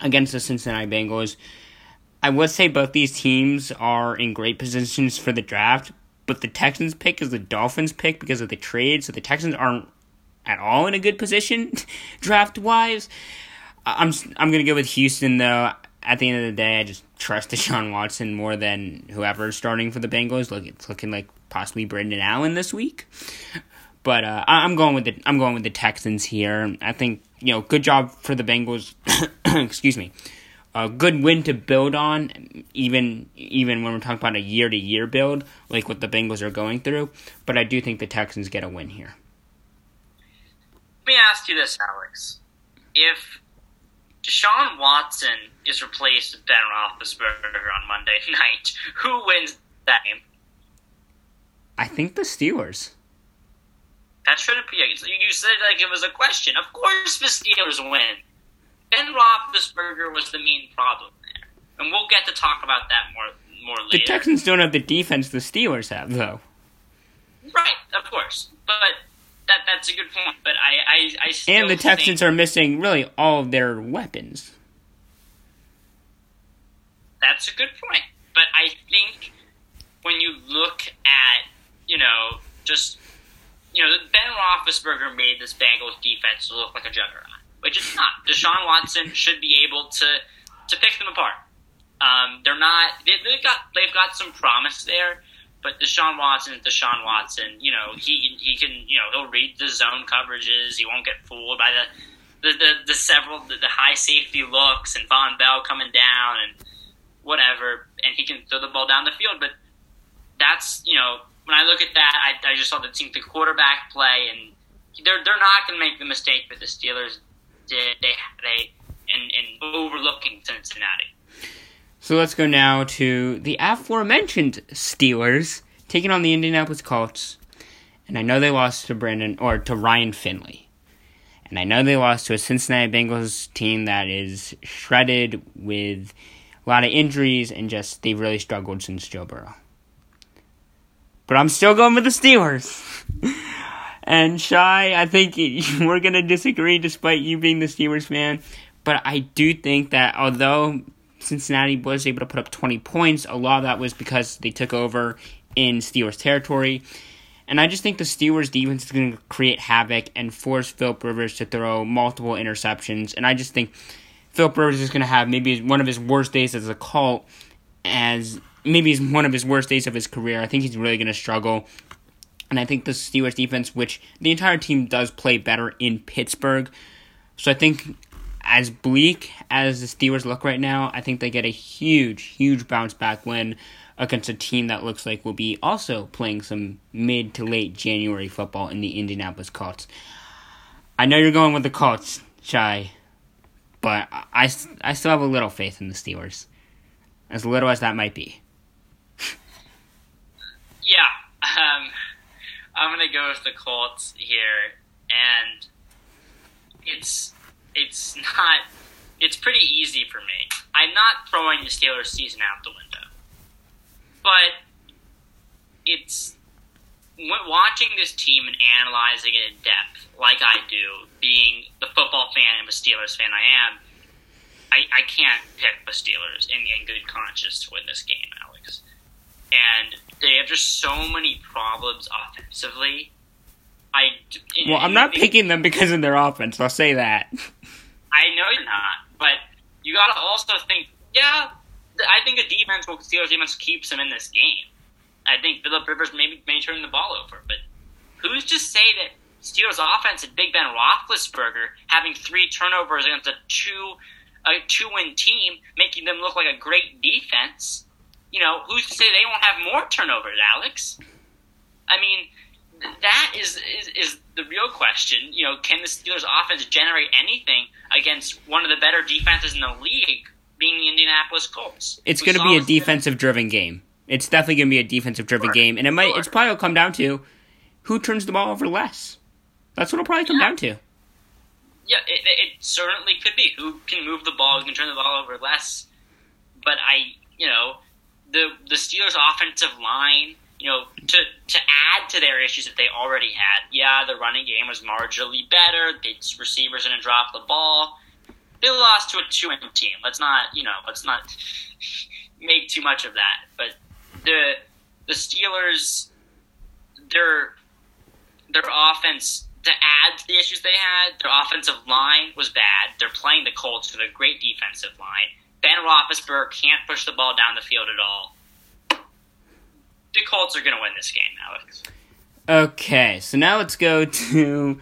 against the Cincinnati Bengals. I would say both these teams are in great positions for the draft, but the Texans pick is the Dolphins pick because of the trade, so the Texans aren't at all in a good position draft-wise. I'm going to go with Houston, though. At the end of the day, I just trust Deshaun Watson more than whoever's starting for the Bengals. Look, it's looking like possibly Brendan Allen this week, but I'm going with the Texans here. I think, you know, good job for the Bengals. Excuse me, a good win to build on, even when we're talking about a year-to-year build like what the Bengals are going through. But I do think the Texans get a win here. Let me ask you this, Alex: if Deshaun Watson is replaced with Ben Roethlisberger on Monday night, who wins that game? I think the Steelers. That shouldn't be. You said it like it was a question. Of course the Steelers win. Ben Roethlisberger was the main problem there. And we'll get to talk about that more later. The Texans don't have the defense the Steelers have, though. Right, of course. But that's a good point. But I still think... And the Texans are missing really all of their weapons. That's a good point. But I think when you look at, you know, just, you know, Ben Roethlisberger made this Bengals defense look like a juggernaut, which it's not. Deshaun Watson should be able to pick them apart. They're not. They've got some promise there, but Deshaun Watson. You know, he can. You know, he'll read the zone coverages. He won't get fooled by the high safety looks and Von Bell coming down and whatever, and he can throw the ball down the field, but. That's, you know, when I look at that, I just saw the quarterback play, and they're not going to make the mistake that the Steelers did. They overlooking Cincinnati. So let's go now to the aforementioned Steelers taking on the Indianapolis Colts, and I know they lost to Ryan Finley, and I know they lost to a Cincinnati Bengals team that is shredded with a lot of injuries and just they've really struggled since Joe Burrow. But I'm still going with the Steelers. And Shai, I think we're going to disagree despite you being the Steelers fan. But I do think that although Cincinnati was able to put up 20 points, a lot of that was because they took over in Steelers territory. And I just think the Steelers defense is going to create havoc and force Philip Rivers to throw multiple interceptions. And I just think Philip Rivers is going to have maybe one of his worst days as a Colt as... Maybe it's one of his worst days of his career. I think he's really going to struggle. And I think the Steelers defense, which the entire team does play better in Pittsburgh. So I think as bleak as the Steelers look right now, I think they get a huge, huge bounce-back win against a team that looks like will be also playing some mid to late January football in the Indianapolis Colts. I know you're going with the Colts, Shai, but I still have a little faith in the Steelers, as little as that might be. Yeah, I'm gonna go with the Colts here, and it's pretty easy for me. I'm not throwing the Steelers season out the window, but it's watching this team and analyzing it in depth, like I do, being the football fan and the Steelers fan I am. I can't pick the Steelers in good conscience to win this game, Alex. And they have just so many problems offensively. I'm not picking them because of their offense. I'll say that. I know you're not, but you got to also think. Yeah, I think the defense, Steelers defense, keeps them in this game. I think Philip Rivers may turn the ball over, but who's to say that Steelers offense and Big Ben Roethlisberger having 3 turnovers against a 2-win team, making them look like a great defense? You know, who's to say they won't have more turnovers, Alex? I mean, that is the real question. You know, can the Steelers' offense generate anything against one of the better defenses in the league, being the Indianapolis Colts? It's going to be a defensive-driven game. It's definitely going to be a defensive-driven game, and it might. It's probably will come down to who turns the ball over less. That's what it'll probably come down to. Yeah, it certainly could be who can move the ball, who can turn the ball over less. But the Steelers' offensive line, to add to their issues that they already had. Yeah, the running game was marginally better. The receivers didn't drop the ball. They lost to a 2-win team. Let's not make too much of that. But the Steelers, their offense, to add to the issues they had, their offensive line was bad. They're playing the Colts with a great defensive line. Ben Roethlisberger can't push the ball down the field at all. The Colts are going to win this game, Alex. Okay, so now let's go to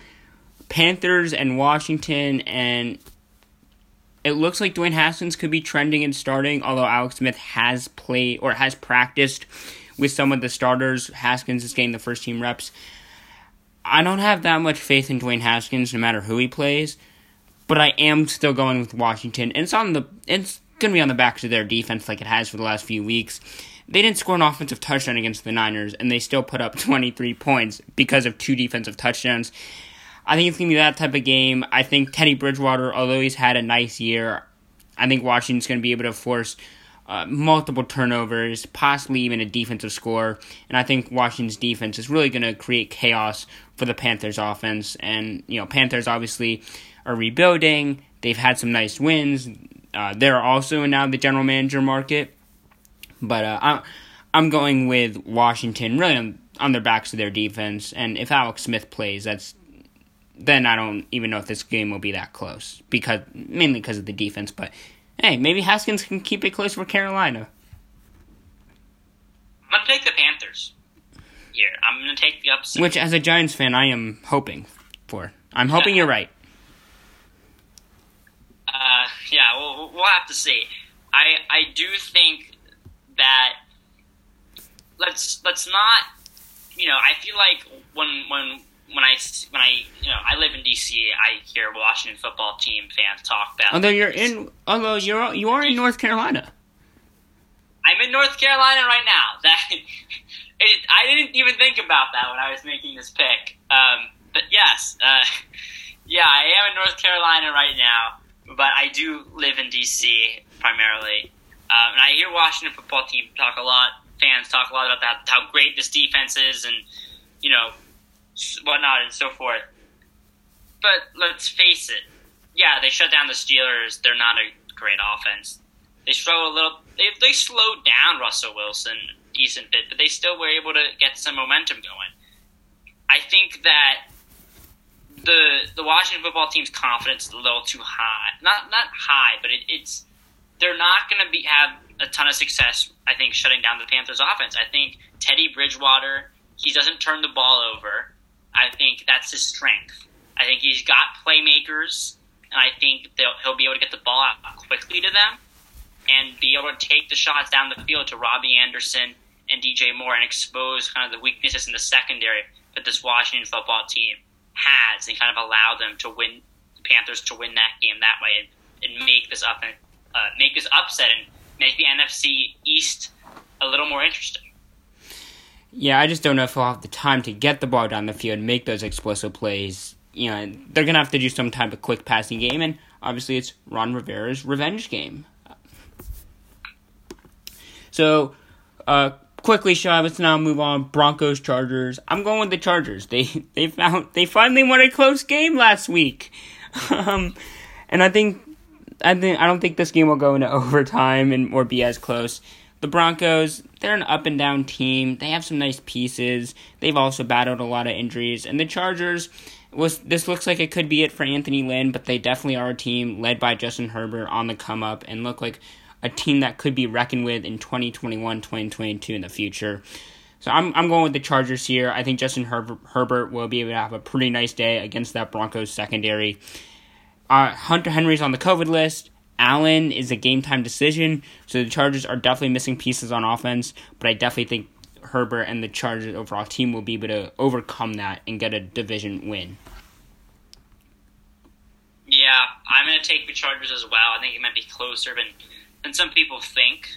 Panthers and Washington, and it looks like Dwayne Haskins could be trending and starting, although Alex Smith has played or has practiced with some of the starters. Haskins is getting the first-team reps. I don't have that much faith in Dwayne Haskins, no matter who he plays, but I am still going with Washington, and it's going to be on the backs of their defense like it has for the last few weeks. They didn't score an offensive touchdown against the Niners, and they still put up 23 points because of 2 defensive touchdowns. I think it's going to be that type of game. I think Teddy Bridgewater, although he's had a nice year, I think Washington's going to be able to force multiple turnovers, possibly even a defensive score. And I think Washington's defense is really going to create chaos for the Panthers' offense. And, Panthers obviously are rebuilding. They've had some nice wins. They're also now the general manager market. But I'm going with Washington, really on their backs of their defense. And if Alex Smith plays, then I don't even know if this game will be that close, mainly because of the defense. But, hey, maybe Haskins can keep it close for Carolina. I'm going to take the Panthers here. I'm going to take the upset. Which, as a Giants fan, I am hoping for. I'm hoping you're right. Yeah, we'll have to see. I do think that let's not, I feel like when I I live in D.C., I hear Washington football team fans talk about. Although you are in North Carolina. I'm in North Carolina right now. I didn't even think about that when I was making this pick. But yes, I am in North Carolina right now, but I do live in D.C. primarily. And I hear Washington football team fans talk a lot about that, how great this defense is and, whatnot and so forth. But let's face it. Yeah, they shut down the Steelers. They're not a great offense. They struggled a little. They slowed down Russell Wilson a decent bit, but they still were able to get some momentum going. I think that the Washington football team's confidence is a little too high. Not high, but it's... They're not going to have a ton of success, I think, shutting down the Panthers' offense. I think Teddy Bridgewater, he doesn't turn the ball over. I think that's his strength. I think he's got playmakers, and I think he'll be able to get the ball out quickly to them and be able to take the shots down the field to Robbie Anderson and DJ Moore and expose kind of the weaknesses in the secondary that this Washington football team has and kind of allow them to win, the Panthers to win that game that way and make this offense. Make this upset and make the NFC East a little more interesting. Yeah, I just don't know if he'll have the time to get the ball down the field and make those explosive plays. They're going to have to do some type of quick passing game, and obviously it's Ron Rivera's revenge game. So, quickly, Shai, let's now move on. Broncos, Chargers. I'm going with the Chargers. They finally won a close game last week. And I don't think this game will go into overtime or be as close. The Broncos, they're an up and down team. They have some nice pieces. They've also battled a lot of injuries. And the Chargers, this looks like it could be it for Anthony Lynn, but they definitely are a team led by Justin Herbert on the come up and look like a team that could be reckoned with in 2021, 2022 in the future. So I'm going with the Chargers here. I think Justin Herbert will be able to have a pretty nice day against that Broncos secondary. Hunter Henry's on the COVID list. Allen is a game-time decision, so the Chargers are definitely missing pieces on offense, but I definitely think Herbert and the Chargers overall team will be able to overcome that and get a division win. Yeah, I'm going to take the Chargers as well. I think it might be closer than some people think.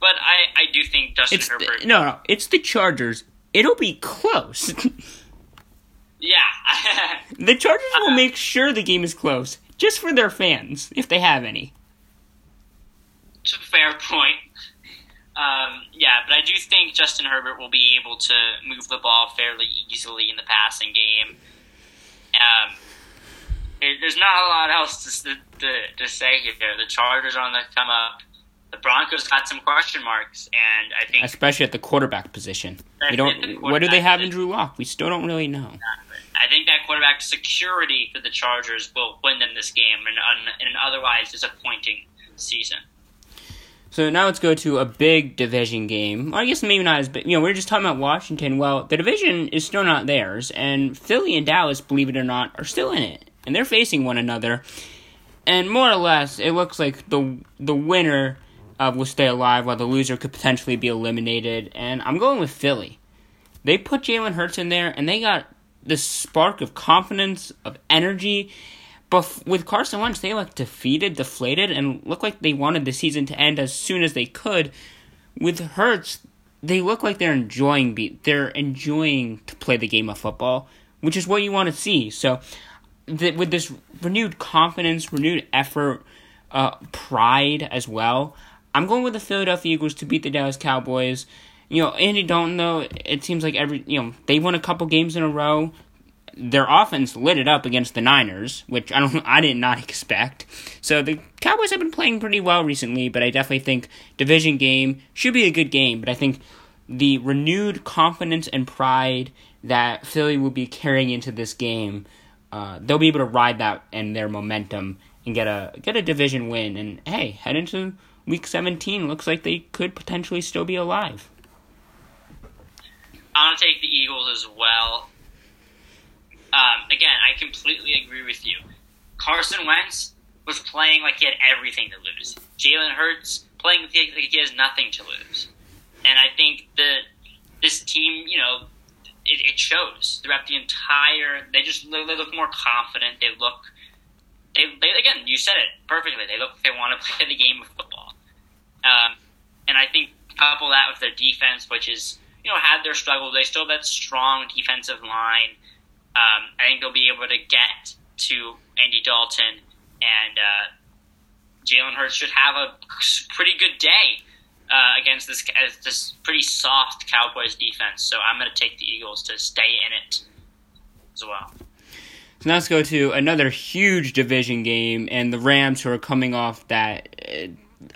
But I do think Justin Herbert... No, it's the Chargers. It'll be close. Yeah. The Chargers will make sure the game is close, just for their fans, if they have any. It's a fair point. Yeah, but I do think Justin Herbert will be able to move the ball fairly easily in the passing game. There's not a lot else to say here. The Chargers are on the come up. The Broncos got some question marks, and I think especially at the quarterback position, what do they have in Drew Lock? We still don't really know. Exactly. I think that quarterback security for the Chargers will win them this game in an otherwise disappointing season. So now let's go to a big division game. Well, I guess maybe not as big. You know, we were just talking about Washington. Well, the division is still not theirs, and Philly and Dallas, believe it or not, are still in it, and they're facing one another. And more or less, it looks like the winner will stay alive while the loser could potentially be eliminated. And I'm going with Philly. They put Jalen Hurts in there, and they got this spark of confidence, of energy. But with Carson Wentz, they looked defeated, deflated, and looked like they wanted the season to end as soon as they could. With Hurts, they look like they're enjoying to play the game of football, which is what you want to see. So with this renewed confidence, renewed effort, pride as well, I'm going with the Philadelphia Eagles to beat the Dallas Cowboys. You know, Andy Dalton, though, it seems like they won a couple games in a row. Their offense lit it up against the Niners, which I did not expect. So the Cowboys have been playing pretty well recently, but I definitely think division game should be a good game. But I think the renewed confidence and pride that Philly will be carrying into this game, they'll be able to ride that and their momentum and get a division win. And hey, head into Week 17, looks like they could potentially still be alive. I'm going to take the Eagles as well. Again, I completely agree with you. Carson Wentz was playing like he had everything to lose. Jalen Hurts playing like he has nothing to lose. And I think that this team, it shows throughout the entire. They look more confident. They again, you said it perfectly. They look like they want to play the game of football. And I think couple that with their defense, which is had their struggles. They still have that strong defensive line. I think they'll be able to get to Andy Dalton, and Jalen Hurts should have a pretty good day against this pretty soft Cowboys defense. So I'm going to take the Eagles to stay in it as well. So now let's go to another huge division game, and the Rams, who are coming off that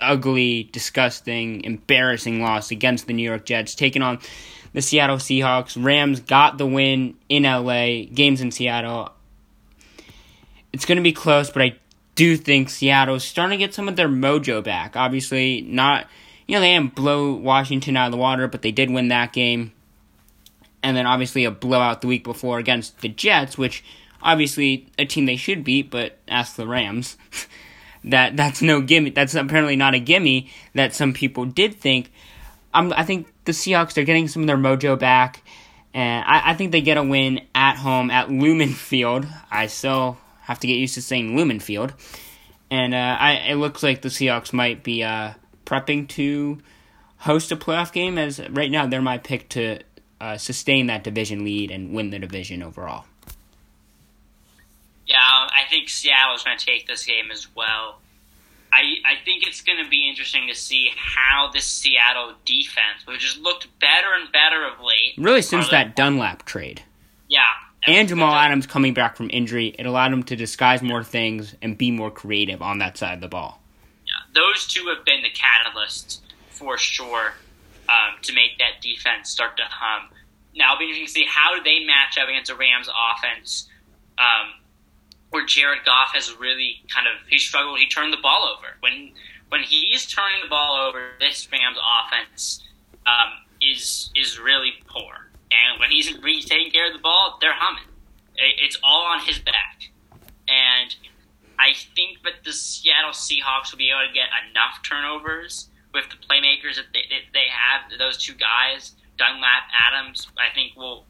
ugly, disgusting, embarrassing loss against the New York Jets, taking on the Seattle Seahawks. Rams got the win in LA. Games in Seattle. It's going to be close, but I do think Seattle's starting to get some of their mojo back. Obviously, not, they didn't blow Washington out of the water, but they did win that game. And then obviously a blowout the week before against the Jets, which obviously a team they should beat, but ask the Rams. That's no gimme. That's apparently not a gimme that some people did think. I think the Seahawks are getting some of their mojo back, and I think they get a win at home at Lumen Field. I still have to get used to saying Lumen Field, and it looks like the Seahawks might be prepping to host a playoff game, as right now they're my pick to sustain that division lead and win the division overall. Yeah, I think Seattle's going to take this game as well. I think it's going to be interesting to see how this Seattle defense, which has looked better and better of late. Really since that Dunlap trade. Yeah. And Jamal Adams coming back from injury, it allowed him to disguise more things and be more creative on that side of the ball. Yeah, those two have been the catalysts for sure to make that defense start to hum. Now it'll be interesting to see how do they match up against the Rams offense. Where Jared Goff has really he struggled. He turned the ball over. When he is turning the ball over, this Rams offense is really poor. And when he's taking care of the ball, they're humming. It's all on his back. And I think that the Seattle Seahawks will be able to get enough turnovers with the playmakers that they have, those two guys, Dunlap, Adams, I think will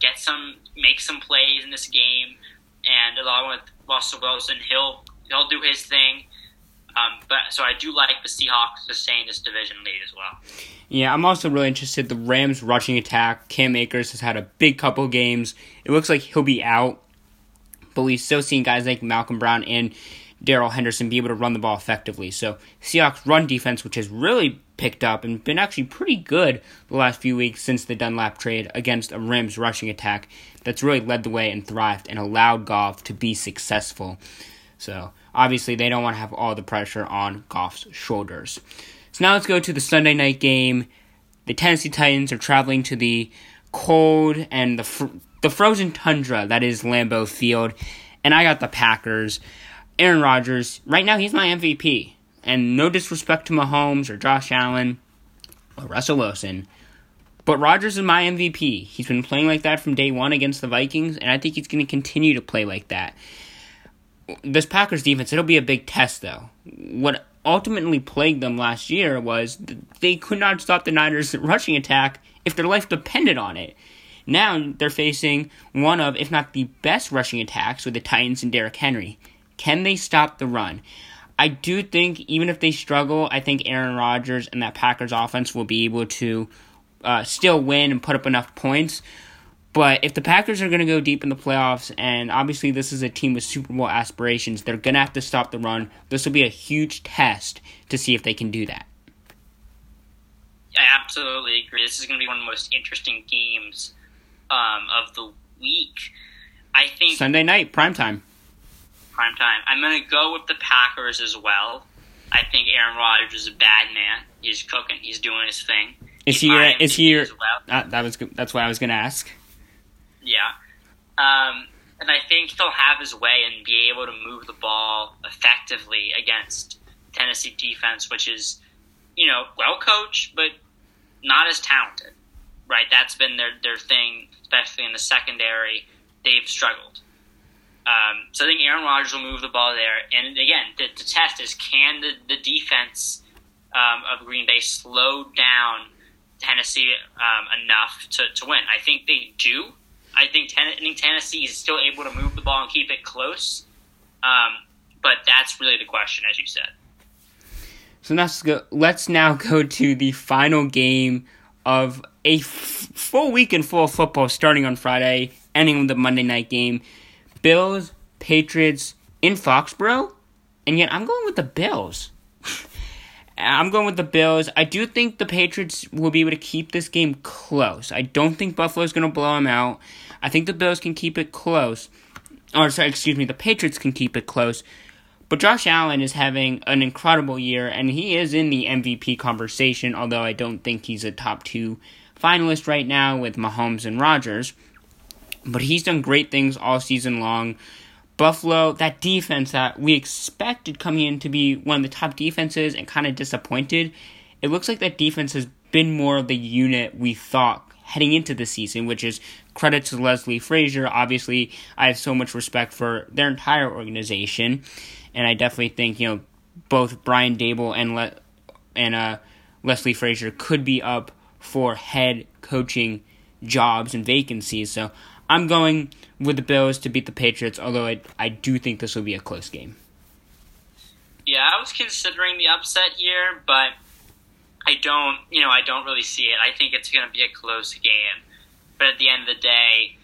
get some, make some plays in this game, and along with Russell Wilson, he'll do his thing. So I do like the Seahawks to stay in this division lead as well. Yeah, I'm also really interested. The Rams' rushing attack, Cam Akers has had a big couple games. It looks like he'll be out, but we've still seen guys like Malcolm Brown and Darrell Henderson be able to run the ball effectively. So Seahawks' run defense, which has really picked up and been actually pretty good the last few weeks since the Dunlap trade, against a Rams' rushing attack that's really led the way and thrived and allowed Goff to be successful. So obviously, they don't want to have all the pressure on Goff's shoulders. So now let's go to the Sunday night game. The Tennessee Titans are traveling to the cold and the frozen tundra that is Lambeau Field. And I got the Packers. Aaron Rodgers, right now he's my MVP. And no disrespect to Mahomes or Josh Allen or Russell Wilson, but Rodgers is my MVP. He's been playing like that from day one against the Vikings, and I think he's going to continue to play like that. This Packers defense, it'll be a big test, though. What ultimately plagued them last year was they could not stop the Niners' rushing attack if their life depended on it. Now they're facing one of, if not the best rushing attacks with the Titans and Derrick Henry. Can they stop the run? I do think, even if they struggle, I think Aaron Rodgers and that Packers offense will be able to still win and put up enough points. But if the Packers are going to go deep in the playoffs, and obviously this is a team with Super Bowl aspirations, they're going to have to stop the run. This will be a huge test to see if they can do that. I absolutely agree. This is going to be one of the most interesting games of the week. I think Sunday night, primetime. I'm going to go with the Packers as well. I think Aaron Rodgers is a bad man. He's cooking. He's doing his thing. Is he? That's what I was going to ask. Yeah, and I think he'll have his way and be able to move the ball effectively against Tennessee defense, which is, well coached, but not as talented, right? That's been their thing, especially in the secondary. They've struggled. So I think Aaron Rodgers will move the ball there. And again, the test is, can the defense of Green Bay slow down Tennessee enough to win? I think they do. I think Tennessee is still able to move the ball and keep it close. But that's really the question, as you said. So let's now go to the final game of a full weekend full of football, starting on Friday, ending with the Monday night game. Bills, Patriots in Foxborough. And yet I'm going with the Bills. I do think the Patriots will be able to keep this game close. I don't think Buffalo's going to blow them out. I think the Bills can keep it close. The Patriots can keep it close. But Josh Allen is having an incredible year, and he is in the MVP conversation, although I don't think he's a top two finalist right now with Mahomes and Rodgers. But he's done great things all season long. Buffalo, that defense that we expected coming in to be one of the top defenses and kind of disappointed, it looks like that defense has been more of the unit we thought heading into the season, which is credit to Leslie Frazier. Obviously, I have so much respect for their entire organization, and I definitely think both Brian Daboll and Leslie Frazier could be up for head coaching jobs and vacancies, so I'm going with the Bills to beat the Patriots, although I do think this will be a close game. Yeah, I was considering the upset here, but I don't really see it. I think it's going to be a close game. But at the end of the day,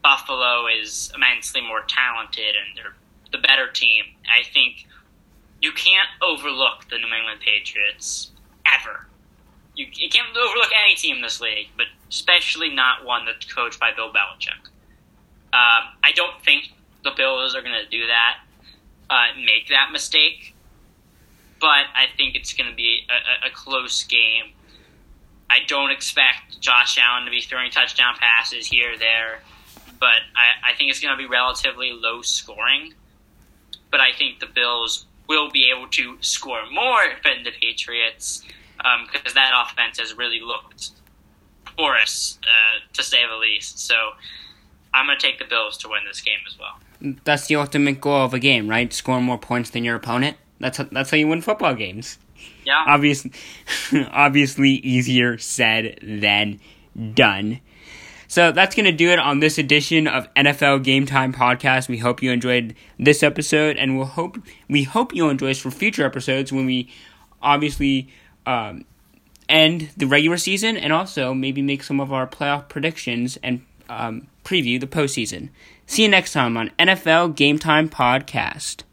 Buffalo is immensely more talented and they're the better team. I think you can't overlook the New England Patriots ever. You can't overlook any team in this league, but especially not one that's coached by Bill Belichick. I don't think the Bills are going to do that, make that mistake. But I think it's going to be a close game. I don't expect Josh Allen to be throwing touchdown passes here or there. But I think it's going to be relatively low scoring. But I think the Bills will be able to score more than the Patriots, because that offense has really looked porous, to say the least. So I'm going to take the Bills to win this game as well. That's the ultimate goal of a game, right? Score more points than your opponent? That's how you win football games. Yeah. Obviously easier said than done. So that's going to do it on this edition of NFL Game Time Podcast. We hope you enjoyed this episode, and we hope you'll enjoy us for future episodes when we obviously end the regular season and also maybe make some of our playoff predictions and preview the postseason. See you next time on NFL Game Time Podcast.